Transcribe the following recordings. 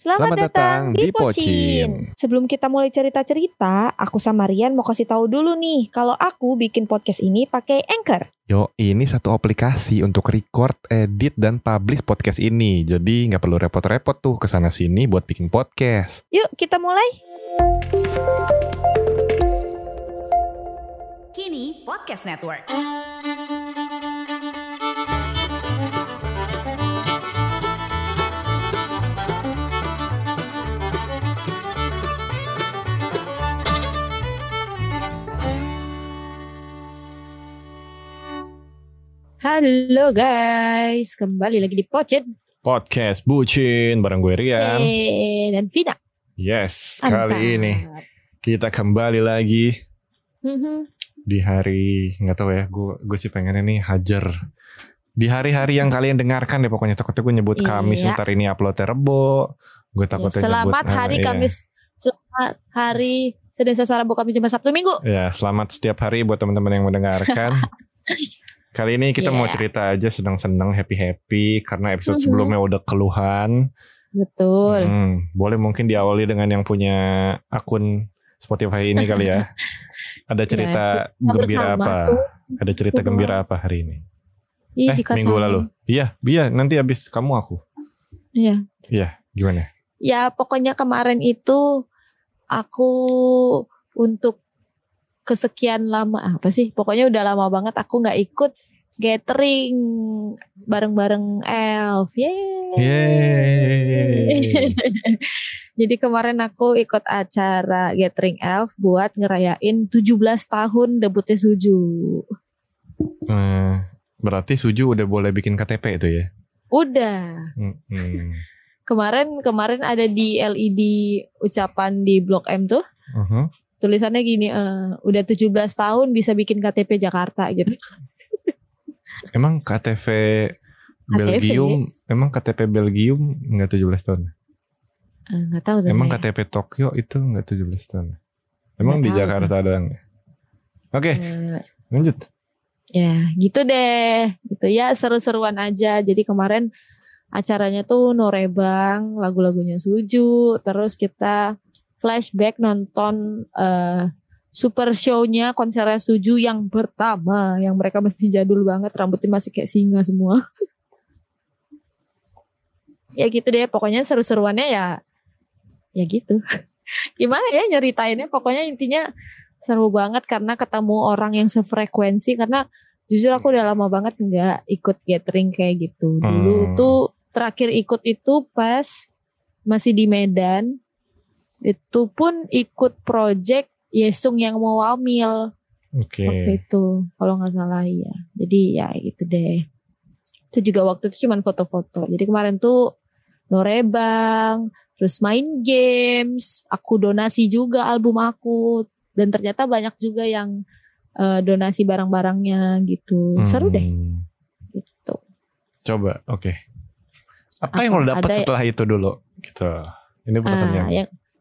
Selamat datang di Pocin. Sebelum kita mulai cerita-cerita, aku sama Rian mau kasih tahu dulu nih kalau aku bikin podcast ini pakai Anchor. Yo, ini satu aplikasi untuk record, edit, dan publish podcast ini. Jadi nggak perlu repot-repot tuh kesana sini buat bikin podcast. Yuk kita mulai. Kini Podcast Network. Halo guys, kembali lagi di Pocin Podcast Bucin bareng gue Rian dan Vina. Yes, kali ini kita kembali lagi di hari, gak tahu ya, gue sih pengennya nih hajar di hari-hari yang kalian dengarkan deh pokoknya. Takutnya gue nyebut Kamis, bentar ini uploadnya Rebo. Gue takutnya selamat nyebut hari Kamis, selamat hari Senin, Selasa, Rabu, Kamis, Jumat, Sabtu, Minggu. Ya, selamat setiap hari buat teman-teman yang mendengarkan. Kali ini kita mau cerita aja senang-senang, happy-happy karena episode sebelumnya udah keluhan. Betul. Boleh mungkin diawali dengan yang punya akun Spotify ini kali ya. Ada cerita gembira apa? Ada cerita gembira apa hari ini? Minggu lalu. Iya, nanti habis kamu aku. Iya, gimana? Ya, pokoknya kemarin itu aku untuk kesekian lama, pokoknya udah lama banget aku gak ikut gathering bareng-bareng Elf. Yeay. Jadi kemarin aku ikut acara gathering Elf buat ngerayain 17 tahun debutnya Suju. Berarti Suju udah boleh bikin KTP itu ya? Udah. Kemarin ada di LED ucapan di Blok M tuh. Tulisannya gini, udah 17 tahun bisa bikin KTP Jakarta gitu. Emang KTP Belgium, emang KTP Belgium enggak 17 tahun? Enggak tahu. Emang KTP Tokyo itu enggak 17 tahun? Emang di Jakarta ada enggak? Oke, lanjut. Ya gitu deh, gitu ya, seru-seruan aja. Jadi kemarin acaranya tuh norebang, lagu-lagunya Suju, terus kita flashback nonton super show-nya, konsernya Suju yang pertama, yang mereka mesti jadul banget, rambutnya masih kayak singa semua. Ya gitu deh, pokoknya seru-seruannya ya gitu. Gimana ya nyeritainnya, pokoknya intinya seru banget karena ketemu orang yang sefrekuensi, karena jujur aku udah lama banget gak ikut gathering kayak gitu. Dulu tuh terakhir ikut itu pas masih di Medan. Itu pun ikut project Yesung yang mau wamil. Waktu itu kalau gak salah ya. Jadi ya gitu deh. Itu juga waktu itu cuman foto-foto. Jadi kemarin tuh norebang, terus main games, aku donasi juga album aku. Dan ternyata banyak juga yang donasi barang-barangnya gitu. Seru deh gitu. Coba Apa yang lo dapat setelah itu dulu gitu. Ini pertanyaan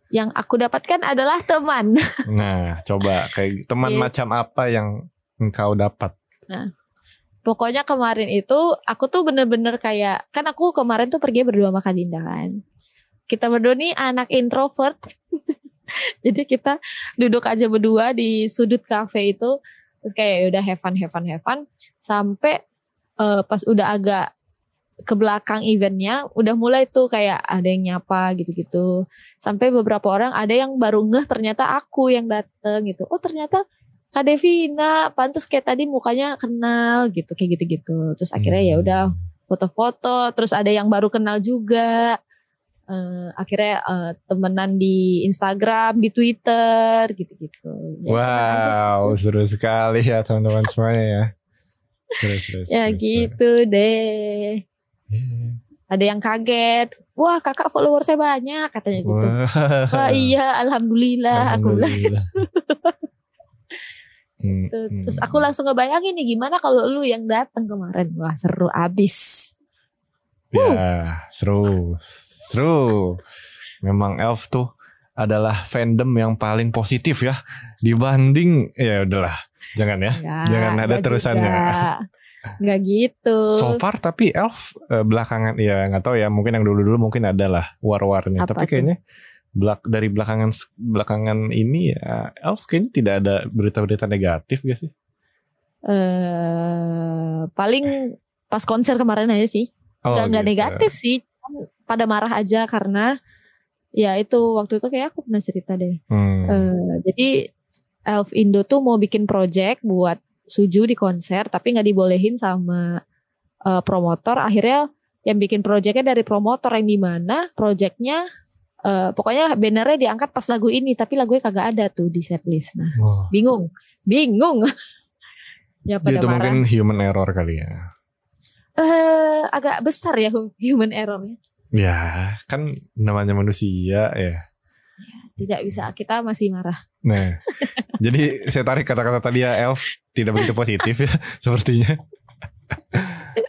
yang aku dapatkan adalah teman. Nah, coba kayak teman macam apa yang engkau dapat? Nah, pokoknya kemarin itu aku tuh bener-bener kayak, kan aku kemarin tuh pergi berdua sama Kak Dinda kan. Kita berdua nih anak introvert. Jadi kita duduk aja berdua di sudut kafe itu. Terus kayak udah have fun. Sampai pas udah agak ke belakang eventnya udah mulai tuh kayak ada yang nyapa gitu-gitu, sampai beberapa orang ada yang baru ngeh ternyata aku yang dateng gitu. Oh ternyata Kak Devina pantas kayak tadi mukanya kenal gitu, kayak gitu-gitu. Terus akhirnya ya udah foto-foto, terus ada yang baru kenal juga. Akhirnya temenan di Instagram, di Twitter gitu-gitu. Wow, seru sekali ya teman-teman semuanya ya. Terus, ya gitu deh. Ada yang kaget, wah kakak followersnya banyak katanya gitu. Wah iya, alhamdulillah. Terus aku langsung ngebayangin nih gimana kalau lu yang datang kemarin, wah seru abis. Ya seru. Memang Elf tuh adalah fandom yang paling positif ya dibanding, ya udahlah, jangan ada terusannya. Gak gitu. So far tapi Elf belakangan ya gak tahu ya, mungkin yang dulu-dulu mungkin ada lah war-warnya. Apa tapi itu? Kayaknya dari belakangan ini ya, Elf kayaknya tidak ada berita-berita negatif gak sih? Paling pas konser kemarin aja sih. Gak negatif sih, pada marah aja karena ya itu waktu itu kayak aku pernah cerita deh. Jadi Elf Indo tuh mau bikin project buat Suju di konser, tapi gak dibolehin sama promotor. Akhirnya yang bikin projectnya dari promotor, yang dimana projectnya pokoknya bannernya diangkat pas lagu ini, tapi lagunya kagak ada tuh di setlist. Nah, bingung ya, pada itu marah. Mungkin human error kali ya, agak besar ya human errornya. Ya kan namanya manusia ya, tidak bisa, kita masih marah. Nah, jadi saya tarik kata-kata tadi ya, Elf tidak begitu positif ya sepertinya.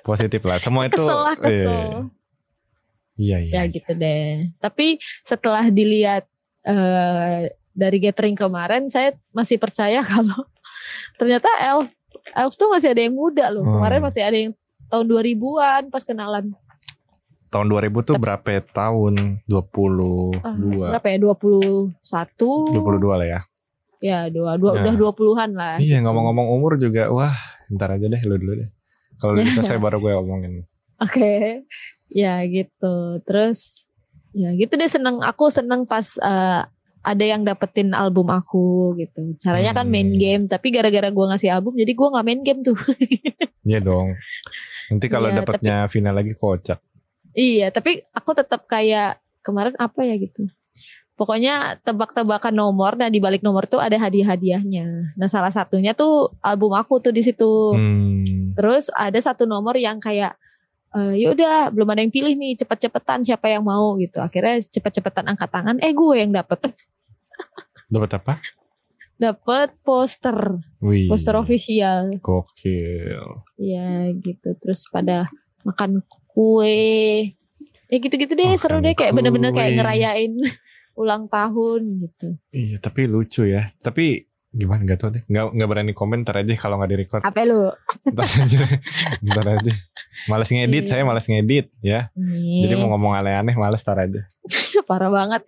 Positif lah, semua itu kesel. Iya. Ya gitu deh. Tapi setelah dilihat dari gathering kemarin, saya masih percaya kalau ternyata Elf tuh masih ada yang muda loh. Kemarin masih ada yang tahun 2000-an pas kenalan. Tahun 2000 tuh berapa tahun? 22. Berapa ya? 21. 22 lah ya. Ya, 22 udah 20-an lah. Iya, ngomong-ngomong umur juga. Wah, ntar aja deh, lu dulu deh. Kalau bisa saya baru gue omongin. Oke. Ya gitu. Terus ya gitu deh, aku seneng pas ada yang dapetin album aku gitu. Caranya kan main game, tapi gara-gara gue ngasih album jadi gue enggak main game tuh. Iya dong. Nanti kalau dapetnya final lagi kocak. Iya, tapi aku tetap kayak kemarin apa ya gitu. Pokoknya tebak-tebakan nomor, dan di balik nomor tuh ada hadiah-hadiahnya. Nah, salah satunya tuh album aku tuh di situ. Terus ada satu nomor yang kayak yaudah belum ada yang pilih nih, cepet-cepetan siapa yang mau gitu. Akhirnya cepet-cepetan angkat tangan, gue yang dapet. Dapet apa? Dapet poster. Wih, poster official. Gokil. Iya gitu. Terus pada makan kue, ya gitu-gitu deh. Seru deh, kayak bener-bener kayak ngerayain ulang tahun gitu. Iya, tapi lucu ya. Tapi gimana, gak tau deh, gak berani komen. Ntar aja kalau gak direkord. Apa lu? Ntar aja. Males ngedit, iya. Saya males ngedit ya. Jadi mau ngomong aneh-aneh males, ntar aja. Parah banget.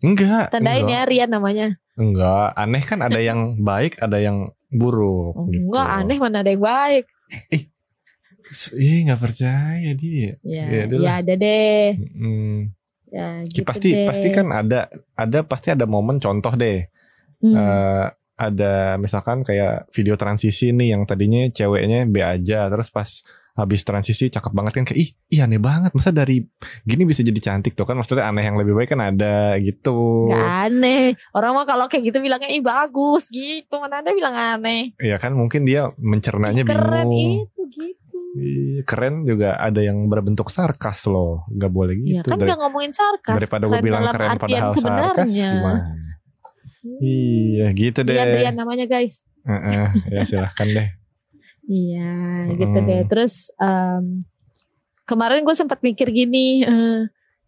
Enggak. Tandain ya, Rian namanya. Enggak, aneh kan ada yang baik, ada yang buruk. Enggak gitu. Aneh mana ada yang baik. Ih, gak percaya dia. Ya ada deh. Ya, gitu pasti kan ada momen, contoh deh. Ada misalkan kayak video transisi nih, yang tadinya ceweknya B aja, terus pas habis transisi cakep banget kan, kayak ih aneh banget, masa dari gini bisa jadi cantik tuh kan, maksudnya aneh yang lebih baik kan ada gitu. Gak aneh, orang mah kalau kayak gitu bilangnya ih bagus gitu, mana ada bilang aneh. Iya kan, mungkin dia mencernanya keren bingung. Keren itu gitu. Keren juga ada yang berbentuk sarkas loh, gak boleh gitu. Iya kan, udah ngomongin sarkas. Daripada gue bilang keren padahal sarkas gimana. Iya gitu deh. Rian namanya guys. Ya silahkan deh. Iya gitu deh. Terus kemarin gue sempat mikir gini,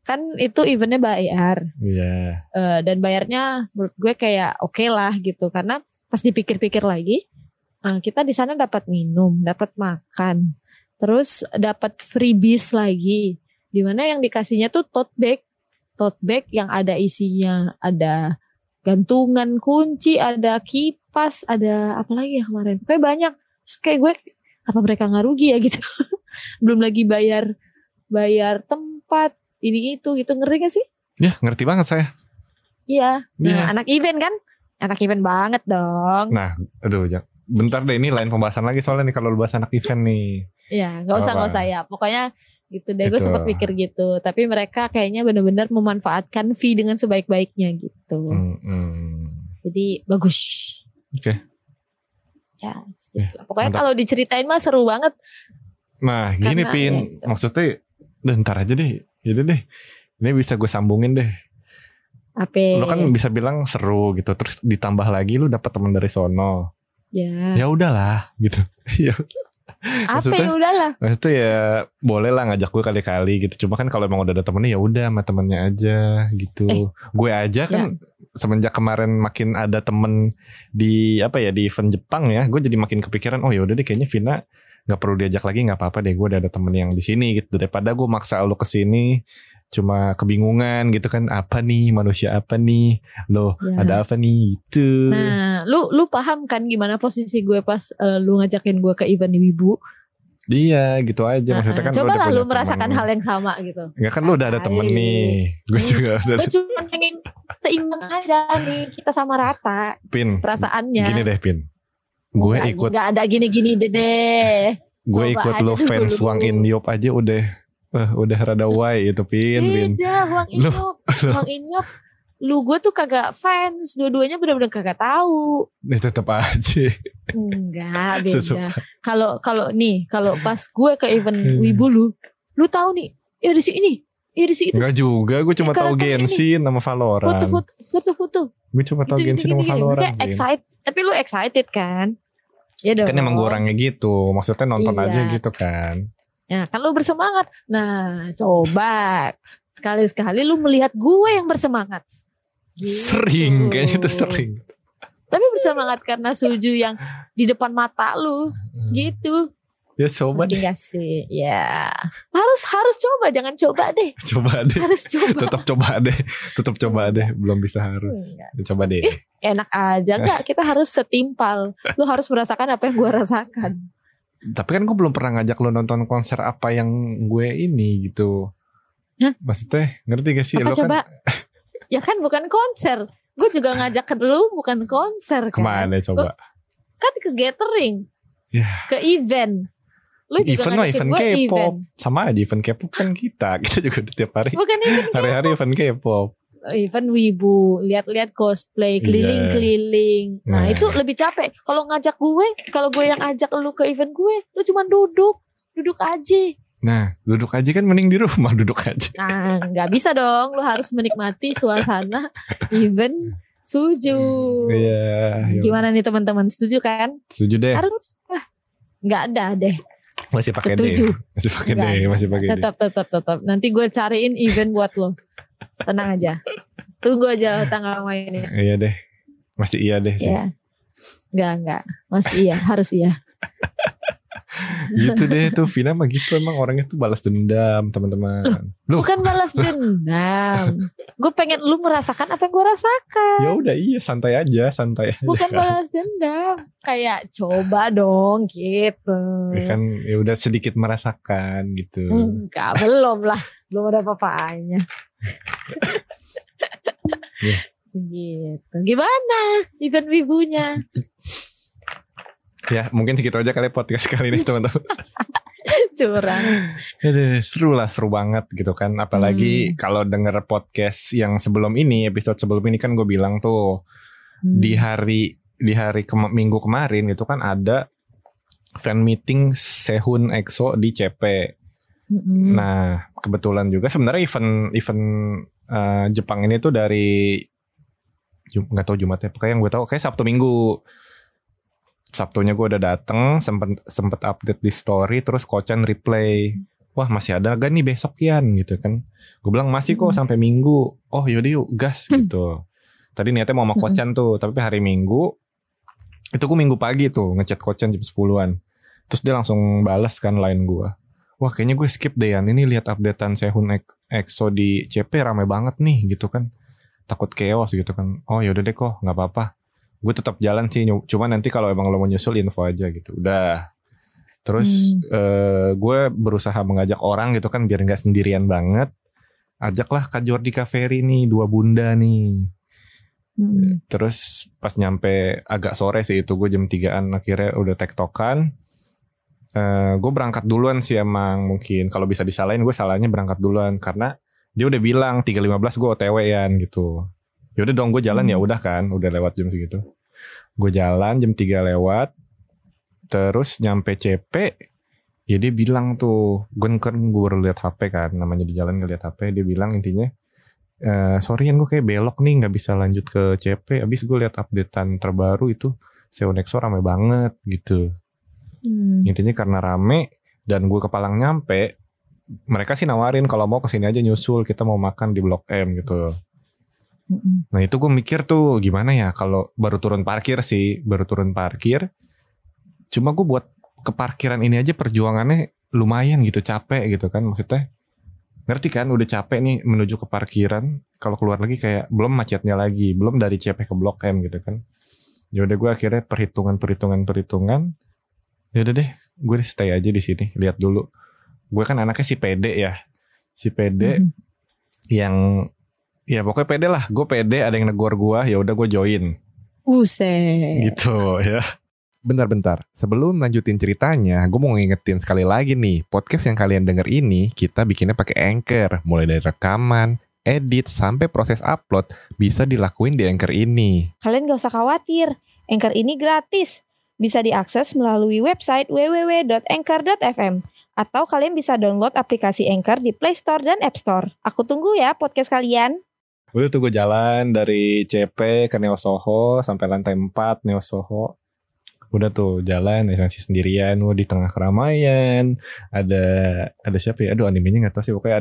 kan itu eventnya bayar. Iya. Dan bayarnya menurut gue kayak oke lah gitu, karena pas dipikir-pikir lagi, kita di sana dapat minum, dapat makan, terus dapat freebies lagi, dimana yang dikasihnya tuh tote bag yang ada isinya, ada gantungan kunci, ada kipas, ada apa lagi ya kemarin, kayak banyak. Terus kayak gue, apa mereka gak rugi ya gitu. Belum lagi bayar tempat, ini itu gitu. Ngeri gak sih? Ya ngerti banget saya. Iya. Nah, anak event kan? Anak event banget dong. Nah, aduh, bentar deh, ini lain pembahasan lagi soalnya nih kalau lu bahas anak event nih. Iya, gak usah ya. Pokoknya gitu deh, gue sempat pikir gitu. Tapi mereka kayaknya benar-benar memanfaatkan fee dengan sebaik-baiknya gitu. Jadi bagus. Oke. Ya. Pokoknya kalau diceritain mah seru banget. Nah gini Pin, ya, maksudnya ntar aja deh, yaudah deh, ini bisa gue sambungin deh. Ape? Lu kan bisa bilang seru gitu, terus ditambah lagi lu dapat teman dari sono. Ya. Ya udahlah gitu. Ape ya udahlah. Maksudnya ya boleh lah ngajak gue kali-kali gitu. Cuma kan kalau emang udah ada temennya ya udah sama temennya aja gitu. Gue aja kan. Ya. Semenjak kemarin makin ada temen di event Jepang ya, gue jadi makin kepikiran, oh ya udah deh kayaknya Vina nggak perlu diajak lagi, nggak apa-apa deh, gue udah ada temen yang di sini gitu, daripada gue maksa lo kesini cuma kebingungan gitu kan, apa nih manusia, apa nih lo ya, ada apa nih gitu. Nah lu paham kan gimana posisi gue pas lu ngajakin gue ke event di Wibu. Iya gitu aja maksudnya kan. Coba lah lu merasakan hal yang sama gitu. Enggak kan lu udah ada temen nih. Gue juga udah. Gue cuma pengen seimbang aja nih, kita sama rata Pin perasaannya. Gini deh Pin, gue ikut enggak ada gini-gini deh. Gue ikut lo fans dulu. Wang In Yop aja udah rada way itu Pin. Iya Wang In Yop lu gue tuh kagak fans, dua-duanya benar-benar kagak tahu. Ini tetap aja. Enggak beda. Kalau pas gue ke event Wibu lu tahu nih, ya di sini, ya di situ. Enggak juga, gue cuma tahu Genshin sama Valorant. Foto-foto. Gue cuma tahu Genshin sama Valorant. Excited, tapi lu excited kan? Ya dong. Kan emang gue orangnya gitu, maksudnya nonton aja gitu kan. Ya, kan lu bersemangat. Nah, coba sekali-sekali lu melihat gue yang bersemangat. Gitu. Sering, kayaknya itu sering. Tapi bersemangat karena Suju yang di depan mata lu, gitu. Ya coba deh. Sih, ya harus coba, jangan coba deh. Coba deh. Harus coba. Tetap coba deh, belum bisa harus. Ya, coba deh. Enak aja nggak? Kita harus setimpal. Lu harus merasakan apa yang gue rasakan. Tapi kan gue belum pernah ngajak lu nonton konser apa yang gue ini gitu. Hah? Maksudnya ngerti gak sih? Apa lu coba? Kan ya kan bukan konser. Gue juga ngajak lu bukan konser kan. Kemana coba? Kan ke gathering. Ya. Ke event. Lu juga event gue K-pop. Event. Sama aja event K-pop kan kita. Kita juga tiap hari. Bukan event hari-hari event K-pop. Event Wibu, lihat-lihat cosplay, keliling-keliling. Yeah. Nah, itu lebih capek. Kalau ngajak gue, kalau gue yang ajak lu ke event gue, lu cuma duduk aja. Nah, duduk aja kan mending di rumah duduk aja. Nah, gak bisa dong. Lu harus menikmati suasana event Suju. Iya. Gimana nih teman-teman? Setuju kan? Setuju deh. Harus. Gak ada deh. Masih pakai D. Masih pakai D. Tetap. Nanti gue cariin event buat lo. Tenang aja. Tunggu aja tanggal mainnya. Iya deh. Masih iya deh sih. Iya. Enggak. Masih iya, harus iya. Gitu deh tuh Vina mah gitu, emang orangnya tuh balas dendam teman-teman. Bukan balas dendam. Gue pengen lu merasakan apa yang gue rasakan. Ya udah iya santai aja. Bukan kan balas dendam, kayak coba dong gitu. Ya kan ya udah sedikit merasakan gitu. Enggak, belum ada apa-apanya. Yeah. Gitu. Gimana event wibunya? Ya mungkin segitu aja kali podcast kali ini teman-teman. Curang. Seru banget gitu kan. Apalagi kalau denger podcast yang sebelum ini, episode sebelum ini kan gue bilang tuh Minggu kemarin gitu kan ada fan meeting Sehun EXO di CP. Nah kebetulan juga sebenarnya event Jepang ini tuh dari gak tau Jumatnya, pokoknya yang gue tahu kayak Sabtu Minggu. Sabtunya gue udah dateng, sempet update di story, terus Kocan replay. Wah masih ada gak nih besok Yan gitu kan. Gue bilang masih kok sampai Minggu. Oh yaudah yuk gas gitu. Tadi niatnya mau sama Kocan tuh, tapi hari Minggu. Itu gue Minggu pagi tuh ngechat Kocan jam 10-an. Terus dia langsung balas kan line gue. Wah kayaknya gue skip deh Yan, ini lihat updatean Sehun EXO di CP rame banget nih gitu kan. Takut chaos gitu kan. Oh yaudah deh kok gak apa-apa. Gue tetap jalan sih, cuma nanti kalau emang lo mau nyusul info aja gitu, udah. Terus gue berusaha mengajak orang gitu kan, biar gak sendirian banget. Ajaklah Kak Jordi Kaveri nih, dua bunda nih. Terus pas nyampe agak sore sih itu, gue jam 3-an akhirnya udah tektokan. Gue berangkat duluan sih emang mungkin, kalau bisa disalahin gue salahnya berangkat duluan. Karena dia udah bilang 3.15 gue OTW-an gitu. Yaudah dong gue jalan ya udah kan, udah lewat jam segitu. Gue jalan jam 3 lewat, terus nyampe CP, ya dia bilang tuh, gue baru lihat HP kan, namanya di jalan ngeliat HP, dia bilang intinya, sorry yang gue kayak belok nih gak bisa lanjut ke CP, abis gue lihat updatean terbaru itu, Sehun EXO rame banget gitu. Intinya karena rame, dan gue kepalang nyampe, mereka sih nawarin kalau mau kesini aja nyusul, kita mau makan di Blok M gitu. Nah itu gue mikir tuh gimana ya, kalau baru turun parkir cuma gue buat ke parkiran ini aja perjuangannya lumayan gitu, capek gitu kan, maksudnya ngerti kan, udah capek nih menuju ke parkiran, kalau keluar lagi kayak belum macetnya lagi, belum dari CP ke Blok M gitu kan. Ya udah gue akhirnya perhitungan, ya udah deh gue stay aja di sini, lihat dulu. Gue kan anaknya si pede yang ya pokoknya pede lah, gue pede, ada yang negor gue, ya udah gue join. Gitu ya. Bentar, sebelum lanjutin ceritanya, gue mau ngingetin sekali lagi nih, podcast yang kalian denger ini, kita bikinnya pakai Anchor. Mulai dari rekaman, edit, sampai proses upload, bisa dilakuin di Anchor ini. Kalian gak usah khawatir, Anchor ini gratis. Bisa diakses melalui website www.anchor.fm. Atau kalian bisa download aplikasi Anchor di Play Store dan App Store. Aku tunggu ya podcast kalian. Udah tuh gue jalan dari CP ke Neo Soho, sampai lantai 4 Neo Soho. Udah tuh jalan masih sendirian, di tengah keramaian. Ada siapa ya? Aduh, animenya enggak tahu sih, pokoknya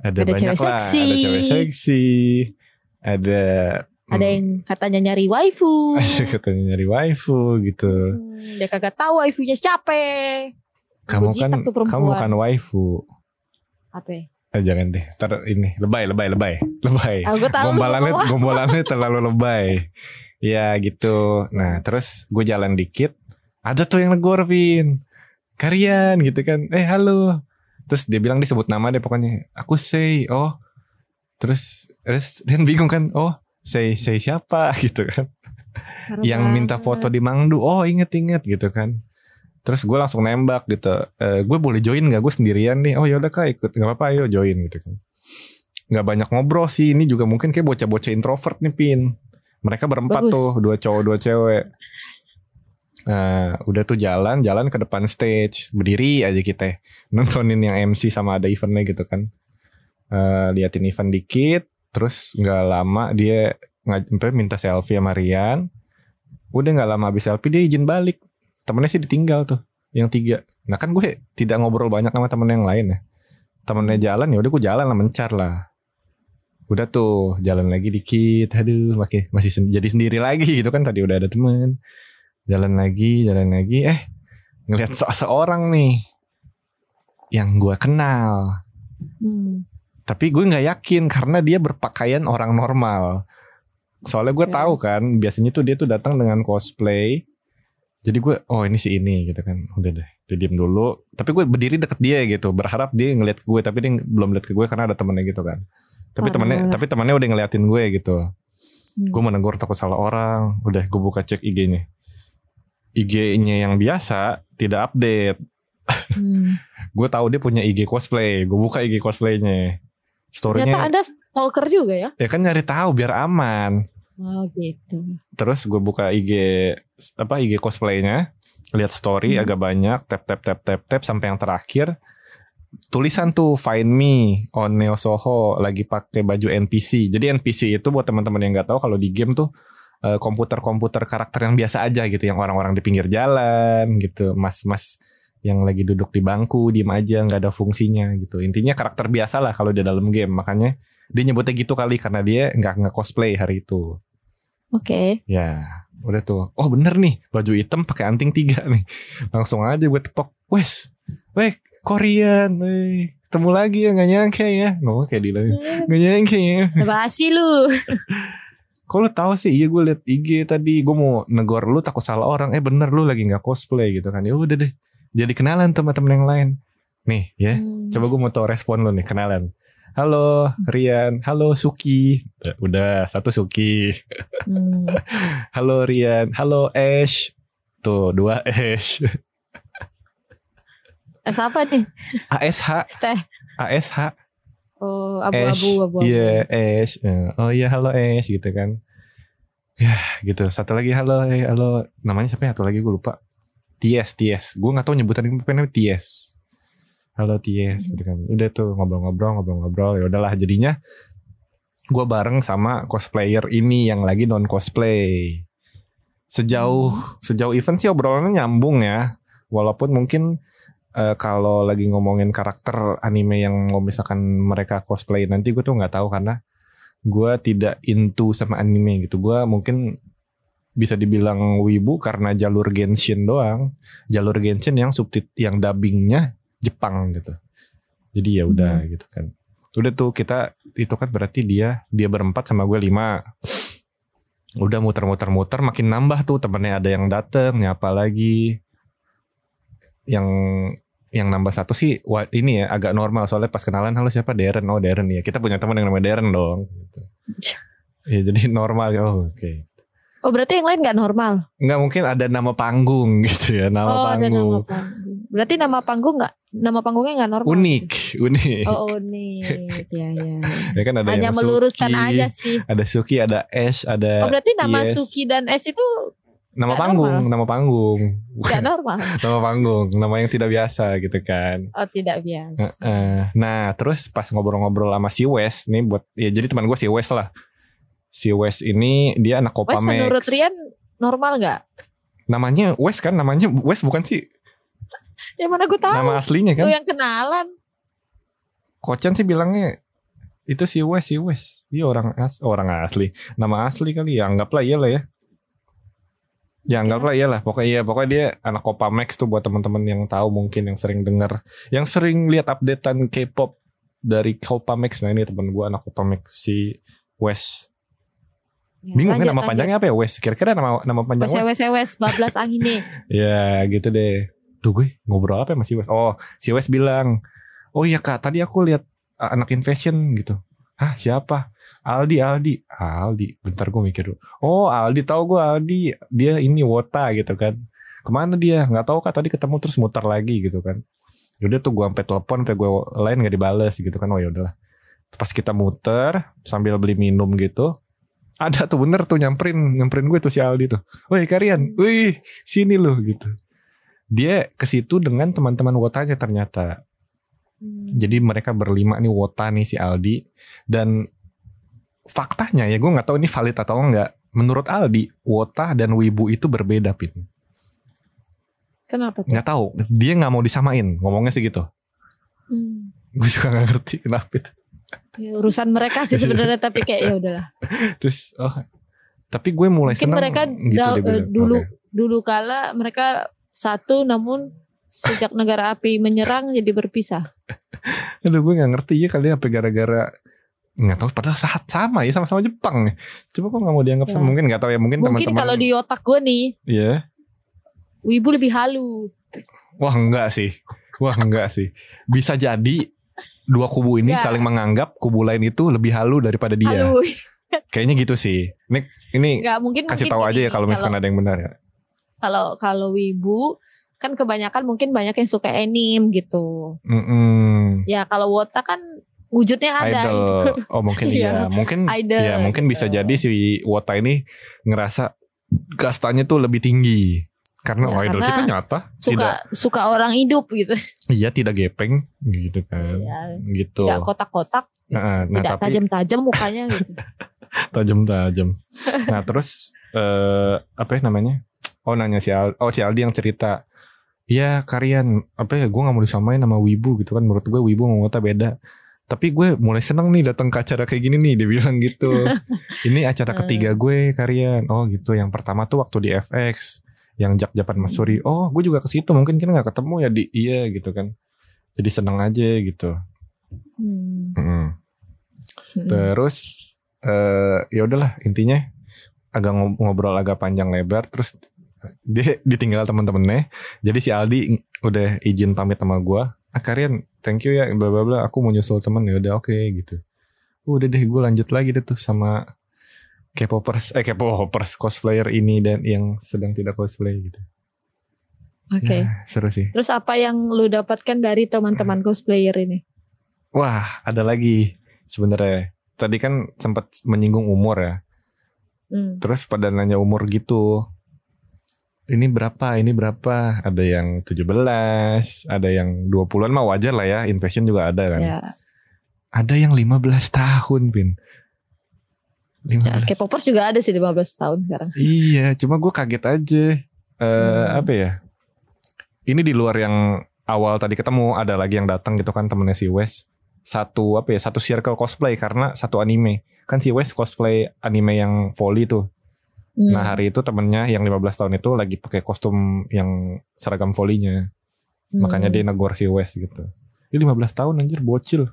ada banyak lah. Seksi. Ada cewek seksi. Ada yang katanya nyari waifu. Gitu. Dia kagak tahu waifunya siapa. Kamu kan waifu. Apa? Jangan deh. Entar ini lebay. Gombalannya terlalu lebay. Ya gitu. Nah terus gue jalan dikit, ada tuh yang negor, Vin, Karian gitu kan. Halo. Terus dia bilang, disebut nama deh pokoknya. Aku Sei. Oh. Terus dia bingung kan. Oh, Sei siapa gitu kan. Yang minta foto di Mangdu. Oh, inget gitu kan. Terus gue langsung nembak gitu. Gue boleh join gak? Gue sendirian nih. Oh yaudah Kak ikut. Gak apa-apa, ayo join gitu kan. Gak banyak ngobrol sih. Ini juga mungkin kayak bocah-bocah introvert nih, Pin. Mereka berempat. Bagus. Tuh, 2 cowok 2 cewek. Udah tuh jalan ke depan stage, berdiri aja kita, nontonin yang MC sama ada eventnya gitu kan. Liatin event dikit, terus nggak lama dia minta selfie sama Rian. Udah nggak lama abis selfie dia izin balik. Temennya sih ditinggal tuh, yang 3. Nah kan gue tidak ngobrol banyak sama temen yang lain ya. Temennya jalan, ya udah gue jalan lah, mencar lah. Udah tuh jalan lagi dikit, aduh masih jadi sendiri lagi gitu kan, tadi udah ada teman. Jalan lagi, ngelihat seorang nih yang gue kenal. Tapi gue nggak yakin karena dia berpakaian orang normal. Soalnya gue tahu kan, biasanya tuh dia tuh datang dengan cosplay. Jadi gue, oh ini si ini gitu kan. Udah deh, dia diem dulu. Tapi gue berdiri deket dia gitu, berharap dia ngeliat gue, tapi dia belum lihat ke gue karena ada temennya gitu kan. Tapi temannya udah ngeliatin gue gitu. Gue menegur takut salah orang. Udah gue buka cek IG-nya. IG-nya yang biasa tidak update. Gue tahu dia punya IG cosplay. Gue buka IG cosplay-nya. Story-nya. Ternyata Anda stalker juga ya? Ya kan nyari tahu biar aman. Oh gitu. Terus gue buka IG cosplay-nya, lihat story agak banyak, tap sampai yang terakhir. Tulisan tuh find me on Neo Soho, lagi pakai baju NPC. Jadi NPC itu buat teman-teman yang nggak tahu, kalau di game tuh komputer-komputer karakter yang biasa aja gitu, yang orang-orang di pinggir jalan gitu, mas-mas yang lagi duduk di bangku diem aja nggak ada fungsinya gitu. Intinya karakter biasa lah kalau di dalam game, makanya dia nyebutnya gitu kali karena dia nggak nge-cosplay hari itu. Oke. Ya udah tuh. Oh bener nih, baju hitam pakai anting 3 nih. Langsung aja gue tepok. Wes. Korean, ketemu lagi ya, gak nyangka ya. Ngomong kayak Dila ya. Gak nyangka ya. Basi lu. Kok lu tahu sih? Iya gue liat IG tadi. Gue mau negor lu takut salah orang. Bener lu lagi gak cosplay gitu kan. Ya udah deh, jadi kenalan teman-teman yang lain. Nih ya. Coba gue mau tau respon lu nih, kenalan. Halo Rian, halo Suki. Udah, 1 Suki. Halo Rian, halo Ash. Tuh 2 Ash. Siapa nih? ASH. Oh, abu-abu. Iya, Ash. Oh iya, halo Ash gitu kan. Ya, gitu. Satu lagi halo. Namanya siapa ya? Satu lagi gue lupa. Ties. Gue enggak tahu nyebutan namanya Ties. Halo Ties gitu kan. Udah tuh ngobrol-ngobrol. Ya udahlah jadinya gue bareng sama cosplayer ini yang lagi non cosplay. Sejauh event sih obrolannya nyambung ya. Walaupun mungkin kalau lagi ngomongin karakter anime yang misalkan mereka cosplay nanti, gue tuh nggak tahu karena gue tidak into sama anime gitu. Gue mungkin bisa dibilang wibu karena jalur Genshin doang. Jalur Genshin yang yang dubbingnya Jepang gitu. Jadi ya udah gitu kan. Udah tuh kita itu kan berarti dia berempat sama gue 5. Udah muter-muter makin nambah tuh temennya, ada yang dateng, nyapa lagi. Yang nambah satu sih ini ya agak normal, soalnya pas kenalan halo siapa Darren, oh Darren ya, kita punya teman yang namanya Darren dong gitu. Ya jadi normal. Oke. Oh berarti yang lain gak normal? Gak, mungkin ada nama panggung gitu ya, nama panggung. Berarti nama panggungnya gak normal? Unik. Oh unik. Ya. Ya kan ada hanya yang meluruskan Suki, aja sih. Ada Suki, ada S, ada. Oh berarti nama Yes. Suki dan S itu Nama panggung. Gak normal. Nama panggung, nama yang tidak biasa gitu kan. Oh tidak biasa. Nah terus pas ngobrol-ngobrol sama si Wes nih, buat ya jadi teman gue si Wes lah. Si Wes ini dia anak Kpop Max. Wes menurut Rian normal gak? Namanya Wes kan, namanya Wes bukan sih? Ya mana gue tahu. Nama aslinya kan? Lu yang kenalan. Kocan sih bilangnya itu si Wes. Dia orang asli. Nama asli kali ya, anggaplah iyalah ya. Ya anggaplah iyalah, pokoknya dia anak Kpop Max tuh, buat teman-teman yang tahu mungkin, yang sering dengar, yang sering lihat updatean K-pop dari Kpop Max. Nah ini teman gue anak Kpop Max, si Wes. Ya, bingung kan nama panjangnya apa ya Wes? Kira-kira nama panjang Wes? Wes 12 angine. Ya gitu deh. Duh gue ngobrol apa ya sama si Wes? Oh si Wes bilang, oh iya kak tadi aku lihat anak Invasion gitu. Hah siapa? Aldi. Bentar gue mikir dulu. Oh Aldi, tahu gue Aldi. Dia ini Wota gitu kan. Kemana dia? Gak tahu kak, tadi ketemu terus muter lagi gitu kan. Yaudah tuh gue sampai telepon, sampai gue lain gak dibales gitu kan. Oh yaudahlah. Pas kita muter sambil beli minum gitu, ada tuh bener tuh nyamperin gue tuh si Aldi tuh. Woi Karian, wih sini loh gitu. Dia ke situ dengan teman-teman Wotanya ternyata. Jadi mereka berlima nih, Wota nih si Aldi. Dan faktanya ya, gue gak tahu ini valid atau enggak, menurut Aldi, Wota dan wibu itu berbeda, Pin. Kenapa? Gak tahu, dia gak mau disamain, ngomongnya sih gitu. Gue juga gak ngerti kenapa itu. Ya, urusan mereka sih sebenarnya. Tapi kayak ya udahlah. Terus tapi gue mulai mungkin senang mereka gitu dulu kala mereka satu, namun sejak negara api menyerang jadi berpisah. Aduh gue gak ngerti ya, kali apa gara-gara gak tahu, padahal sama ya, sama-sama Jepang. Coba kok gak mau dianggap sama, mungkin gak tahu ya, mungkin teman-teman. Mungkin kalau di otak gue nih, yeah, wibu lebih halu. Wah enggak sih. Bisa jadi dua kubu ini saling menganggap kubu lain itu lebih halu daripada dia. Halu. Kayaknya gitu sih. Ini nggak, kasih tahu aja ya kalau misalkan ada yang benar ya. Kalau wibu kan kebanyakan mungkin banyak yang suka anime gitu. Ya kalau Wota kan wujudnya ada. Idol. Gitu. Oh mungkin iya. Mungkin idol. Ya mungkin bisa jadi si Wota ini ngerasa kastanya tuh lebih tinggi. Karena idol kita nyata suka orang hidup gitu. Iya tidak gepeng gitu kan ya, gitu. Gak kotak-kotak gitu. Tidak tapi, tajam-tajam mukanya gitu. Tajam-tajam. Nah terus apa namanya, nanya si Aldi yang cerita, ya Karian apa ya, gue gak mau disamain sama wibu gitu kan, menurut gue wibu sama Wota beda. Tapi gue mulai seneng nih datang ke acara kayak gini nih, dia bilang gitu. Ini acara ketiga gue Karian. Oh gitu, yang pertama tuh waktu di FX yang Japan Masuri. Oh, gue juga ke situ. Mungkin kan enggak ketemu ya gitu kan. Jadi seneng aja gitu. Terus ya udahlah intinya agak ngobrol agak panjang lebar, terus dia ditinggal teman-temannya. Jadi si Aldi udah izin pamit sama gue. Ah Karian, thank you ya bla bla bla. Aku mau nyusul teman. Ya udah oke gitu. Udah deh gue lanjut lagi deh tuh sama K-popers cosplayer ini dan yang sedang tidak cosplay gitu. Oke. Ya, seru sih. Terus apa yang lu dapatkan dari teman-teman cosplayer ini? Wah, ada lagi sebenarnya. Tadi kan sempat menyinggung umur ya. Terus pada nanya umur gitu. Ini berapa? Ada yang 17, ada yang 20-an mah wajar lah ya, Invasion juga ada kan. Ya. Ada yang 15 tahun, Pin. 15. Ya, K-popers juga ada sih 15 tahun sekarang. Iya, cuma gue kaget aja. Apa ya? Ini di luar yang awal tadi ketemu, ada lagi yang datang gitu kan temennya si Wes. Satu circle cosplay karena satu anime. Kan si Wes cosplay anime yang volley tuh. Nah hari itu temennya yang 15 tahun itu lagi pakai kostum yang seragam volinya. Makanya dia negor si Wes gitu. Dia 15 tahun anjir, bocil.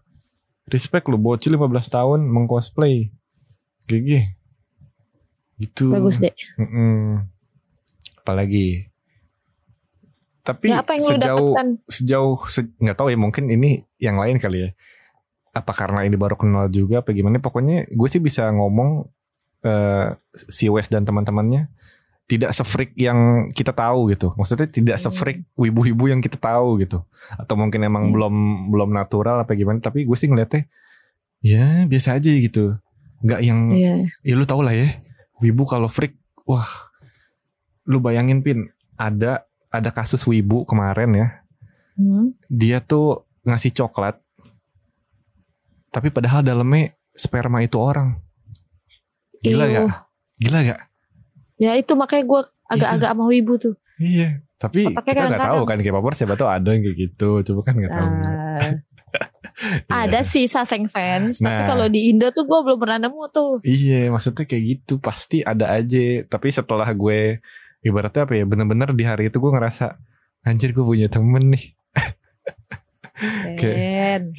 Respect lu, bocil 15 tahun mengcosplay. Gigi. Gitu. Bagus deh. Apalagi. Tapi ya, sejauh nggak tahu ya, mungkin ini yang lain kali ya. Apa karena ini baru kenal juga apa gimana? Pokoknya gue sih bisa ngomong si Wes dan teman-temannya tidak se-freak yang kita tahu gitu. Maksudnya tidak se-freak wibu-wibu yang kita tahu gitu. Atau mungkin emang belum natural apa gimana? Tapi gue sih ngeliatnya ya biasa aja gitu. Nggak yang ya lu tau lah ya. Wibu kalau freak, wah lu bayangin Pin, ada kasus wibu kemarin ya. Dia tuh ngasih coklat. Tapi padahal dalamnya sperma itu orang. Gila gak? Gila gak? Ya itu makanya gue agak-agak sama wibu tuh. Iya. Tapi kita gak tahu kan, K-popers siapa tuh ada yang kayak gitu. Coba kan gak tahu. Ada sih Saseng fans, tapi kalau di Indo tuh gue belum pernah nemu tuh. Iya, maksudnya kayak gitu. Pasti ada aja. Tapi setelah gue, ibaratnya apa ya, bener-bener di hari itu gue ngerasa anjir gue punya temen nih. kayak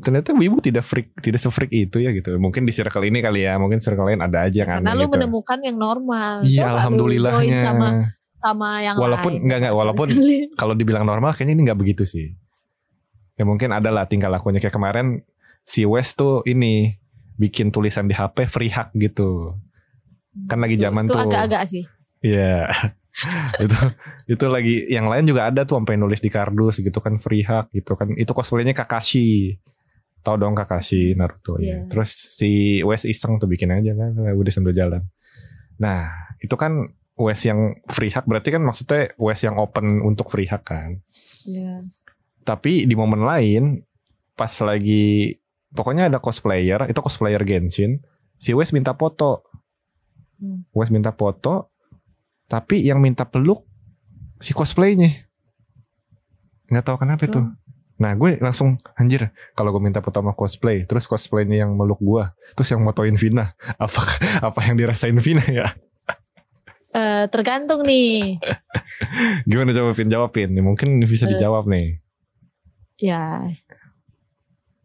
ternyata wibu tidak se-freak itu ya gitu. Mungkin di circle ini kali ya, mungkin circle lain ada aja yang aneh gitu. Karena lu menemukan yang normal. Iya, alhamdulillahnya. Sama yang walaupun lain. Walaupun kalau dibilang normal kayaknya ini gak begitu sih. Ya mungkin ada lah tingkah lakunya. Kayak kemarin si Wes tuh ini bikin tulisan di HP free hug gitu. Kan lagi zaman tuh. Itu agak-agak sih. Iya. itu lagi yang lain juga ada tuh sampai nulis di kardus gitu kan, free hug gitu kan. Itu cosplaynya Kakashi. Tahu dong Kakashi Naruto ya. Terus si Wes iseng tuh bikin aja kan udah sambil jalan. Nah, itu kan Wes yang free hug berarti kan maksudnya Wes yang open untuk free hug kan. Iya. Tapi di momen lain pas lagi pokoknya ada cosplayer, itu cosplayer Genshin, si Wes minta foto. Wes minta foto. Tapi yang minta peluk si cosplaynya, nggak tahu kenapa itu. Nah gue langsung anjir, kalau gue minta foto sama cosplay, terus cosplaynya yang meluk gue, terus yang motoin Vina, apa yang dirasain Vina ya? Tergantung nih. Gimana jawabin? Mungkin bisa dijawab nih. Ya,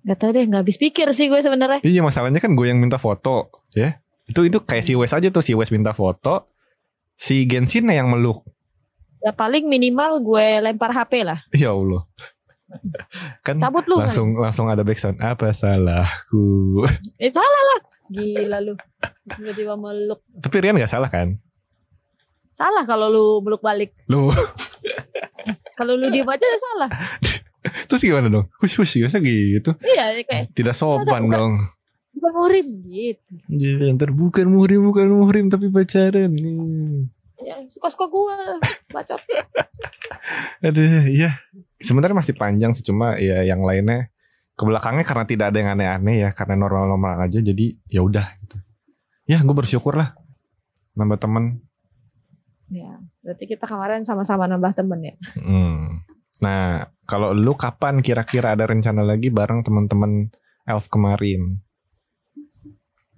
nggak tahu deh, nggak habis pikir sih gue sebenarnya. Iya masalahnya kan gue yang minta foto, ya. Itu kayak si Wes aja tuh, si Wes minta foto. Si Genshin yang meluk. Ya paling minimal gue lempar HP lah. Ya Allah. Kan cabut lu langsung ada backsound. Apa salahku? Salah lah. Gila lu. Tiba-tiba meluk. Tapi Rian gak salah kan? Salah kalau lu meluk balik. Lu. Kalau lu diem aja salah. Terus gimana dong? Hush biasa gitu. Iya kayak. Tidak sopan dong. Bukan muhrim gitu. Ya, ntar bukan muhrim tapi pacaran nih. Ya, suka-suka gue bacot. Aduh, iya. Sebenarnya masih panjang sih, cuma ya yang lainnya ke belakangnya karena tidak ada yang aneh-aneh ya, karena normal-normal aja jadi ya udah gitu. Ya, gue bersyukur lah nambah teman. Ya, berarti kita kemarin sama-sama nambah teman ya. Nah, kalau lu kapan kira-kira ada rencana lagi bareng teman-teman Elf kemarin?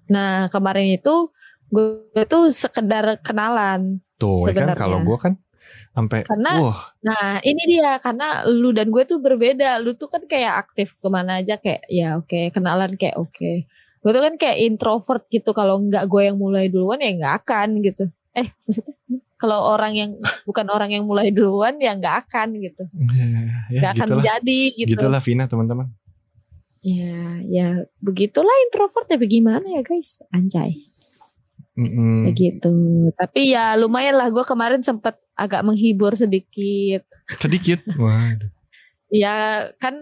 Nah kemarin itu gue tuh sekedar kenalan. Tuh kan kalau gue kan sampai nah ini dia, karena lu dan gue tuh berbeda. Lu tuh kan kayak aktif kemana aja kayak ya oke, kenalan kayak oke. Gue tuh kan kayak introvert gitu. Kalau enggak gue yang mulai duluan ya enggak akan gitu. Maksudnya kalau orang yang bukan orang yang mulai duluan ya enggak akan gitu. Enggak akan jadi gitu. Gitulah Vina teman-teman. Ya begitulah introvert ya, bagaimana ya guys, anjay. Begitu. Tapi ya lumayan lah, gue kemarin sempet agak menghibur sedikit. Waduh. Ya kan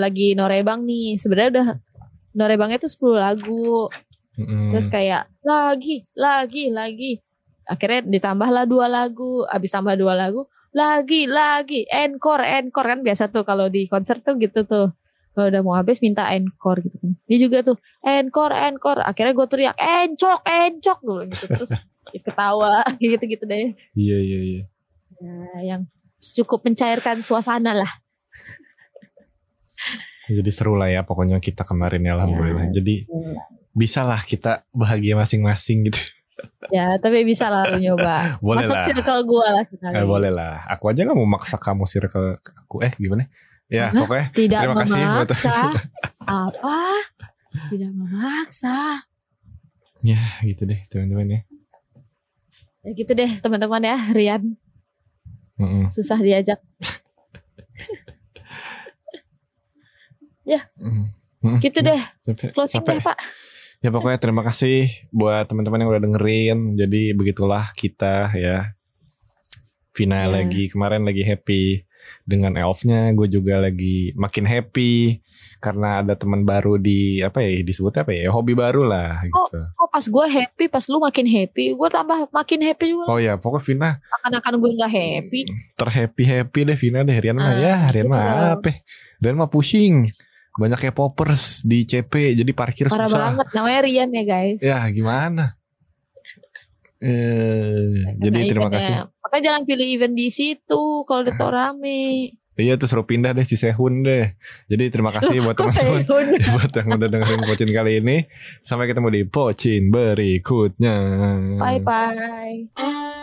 lagi norebang nih, sebenarnya udah norebangnya tuh 10 lagu. Terus kayak lagi. Akhirnya ditambahlah 2 lagu, abis tambah 2 lagu, lagi, encore kan biasa tuh kalau di konser tuh gitu tuh. Kalau udah mau habis minta encore gitu kan. Dia juga tuh encore. Akhirnya gue teriak encok dulu gitu. Terus ketawa gitu-gitu deh. Iya. Nah, yang cukup mencairkan suasana lah. Jadi seru lah ya pokoknya kita kemarin ya, alhamdulillah. Jadi bisalah kita bahagia masing-masing gitu. Ya, tapi bisa lah lu nyoba. Boleh masuk lah. Circle gue lah. Boleh lah. Aku aja gak mau maksa kamu circle aku. Gimana? Ya, nah, pokoknya. Tidak terima memaksa. Kasih. Apa? Tidak memaksa. Ya, gitu deh teman-teman ya. Ya gitu deh teman-teman ya, Rian. Susah diajak. Ya. Gitu deh. Closing deh, Pak. Ya pokoknya terima kasih buat teman-teman yang udah dengerin. Jadi begitulah kita ya. Final lagi kemarin lagi happy dengan Elfnya. Gue juga lagi makin happy karena ada teman baru di apa ya disebutnya apa ya hobi baru lah gitu. Oh pas gue happy, pas lu makin happy, gue tambah makin happy juga. Oh ya pokoknya Vina. Akan gue nggak happy. Terhappy deh Vina deh. Rian mah ya Rian mah apa? Rian mah pusing. Banyak K-popers di CP jadi parkir parah susah. Parah banget namanya Rian ya guys. Ya gimana? Jadi terima kasih. Makanya jangan pilih event di situ kalau udah rame. Iya terus suruh pindah deh si Sehun deh. Jadi terima kasih buat teman-teman buat yang udah dengerin Pocin kali ini. Sampai ketemu di Pocin berikutnya. Bye bye.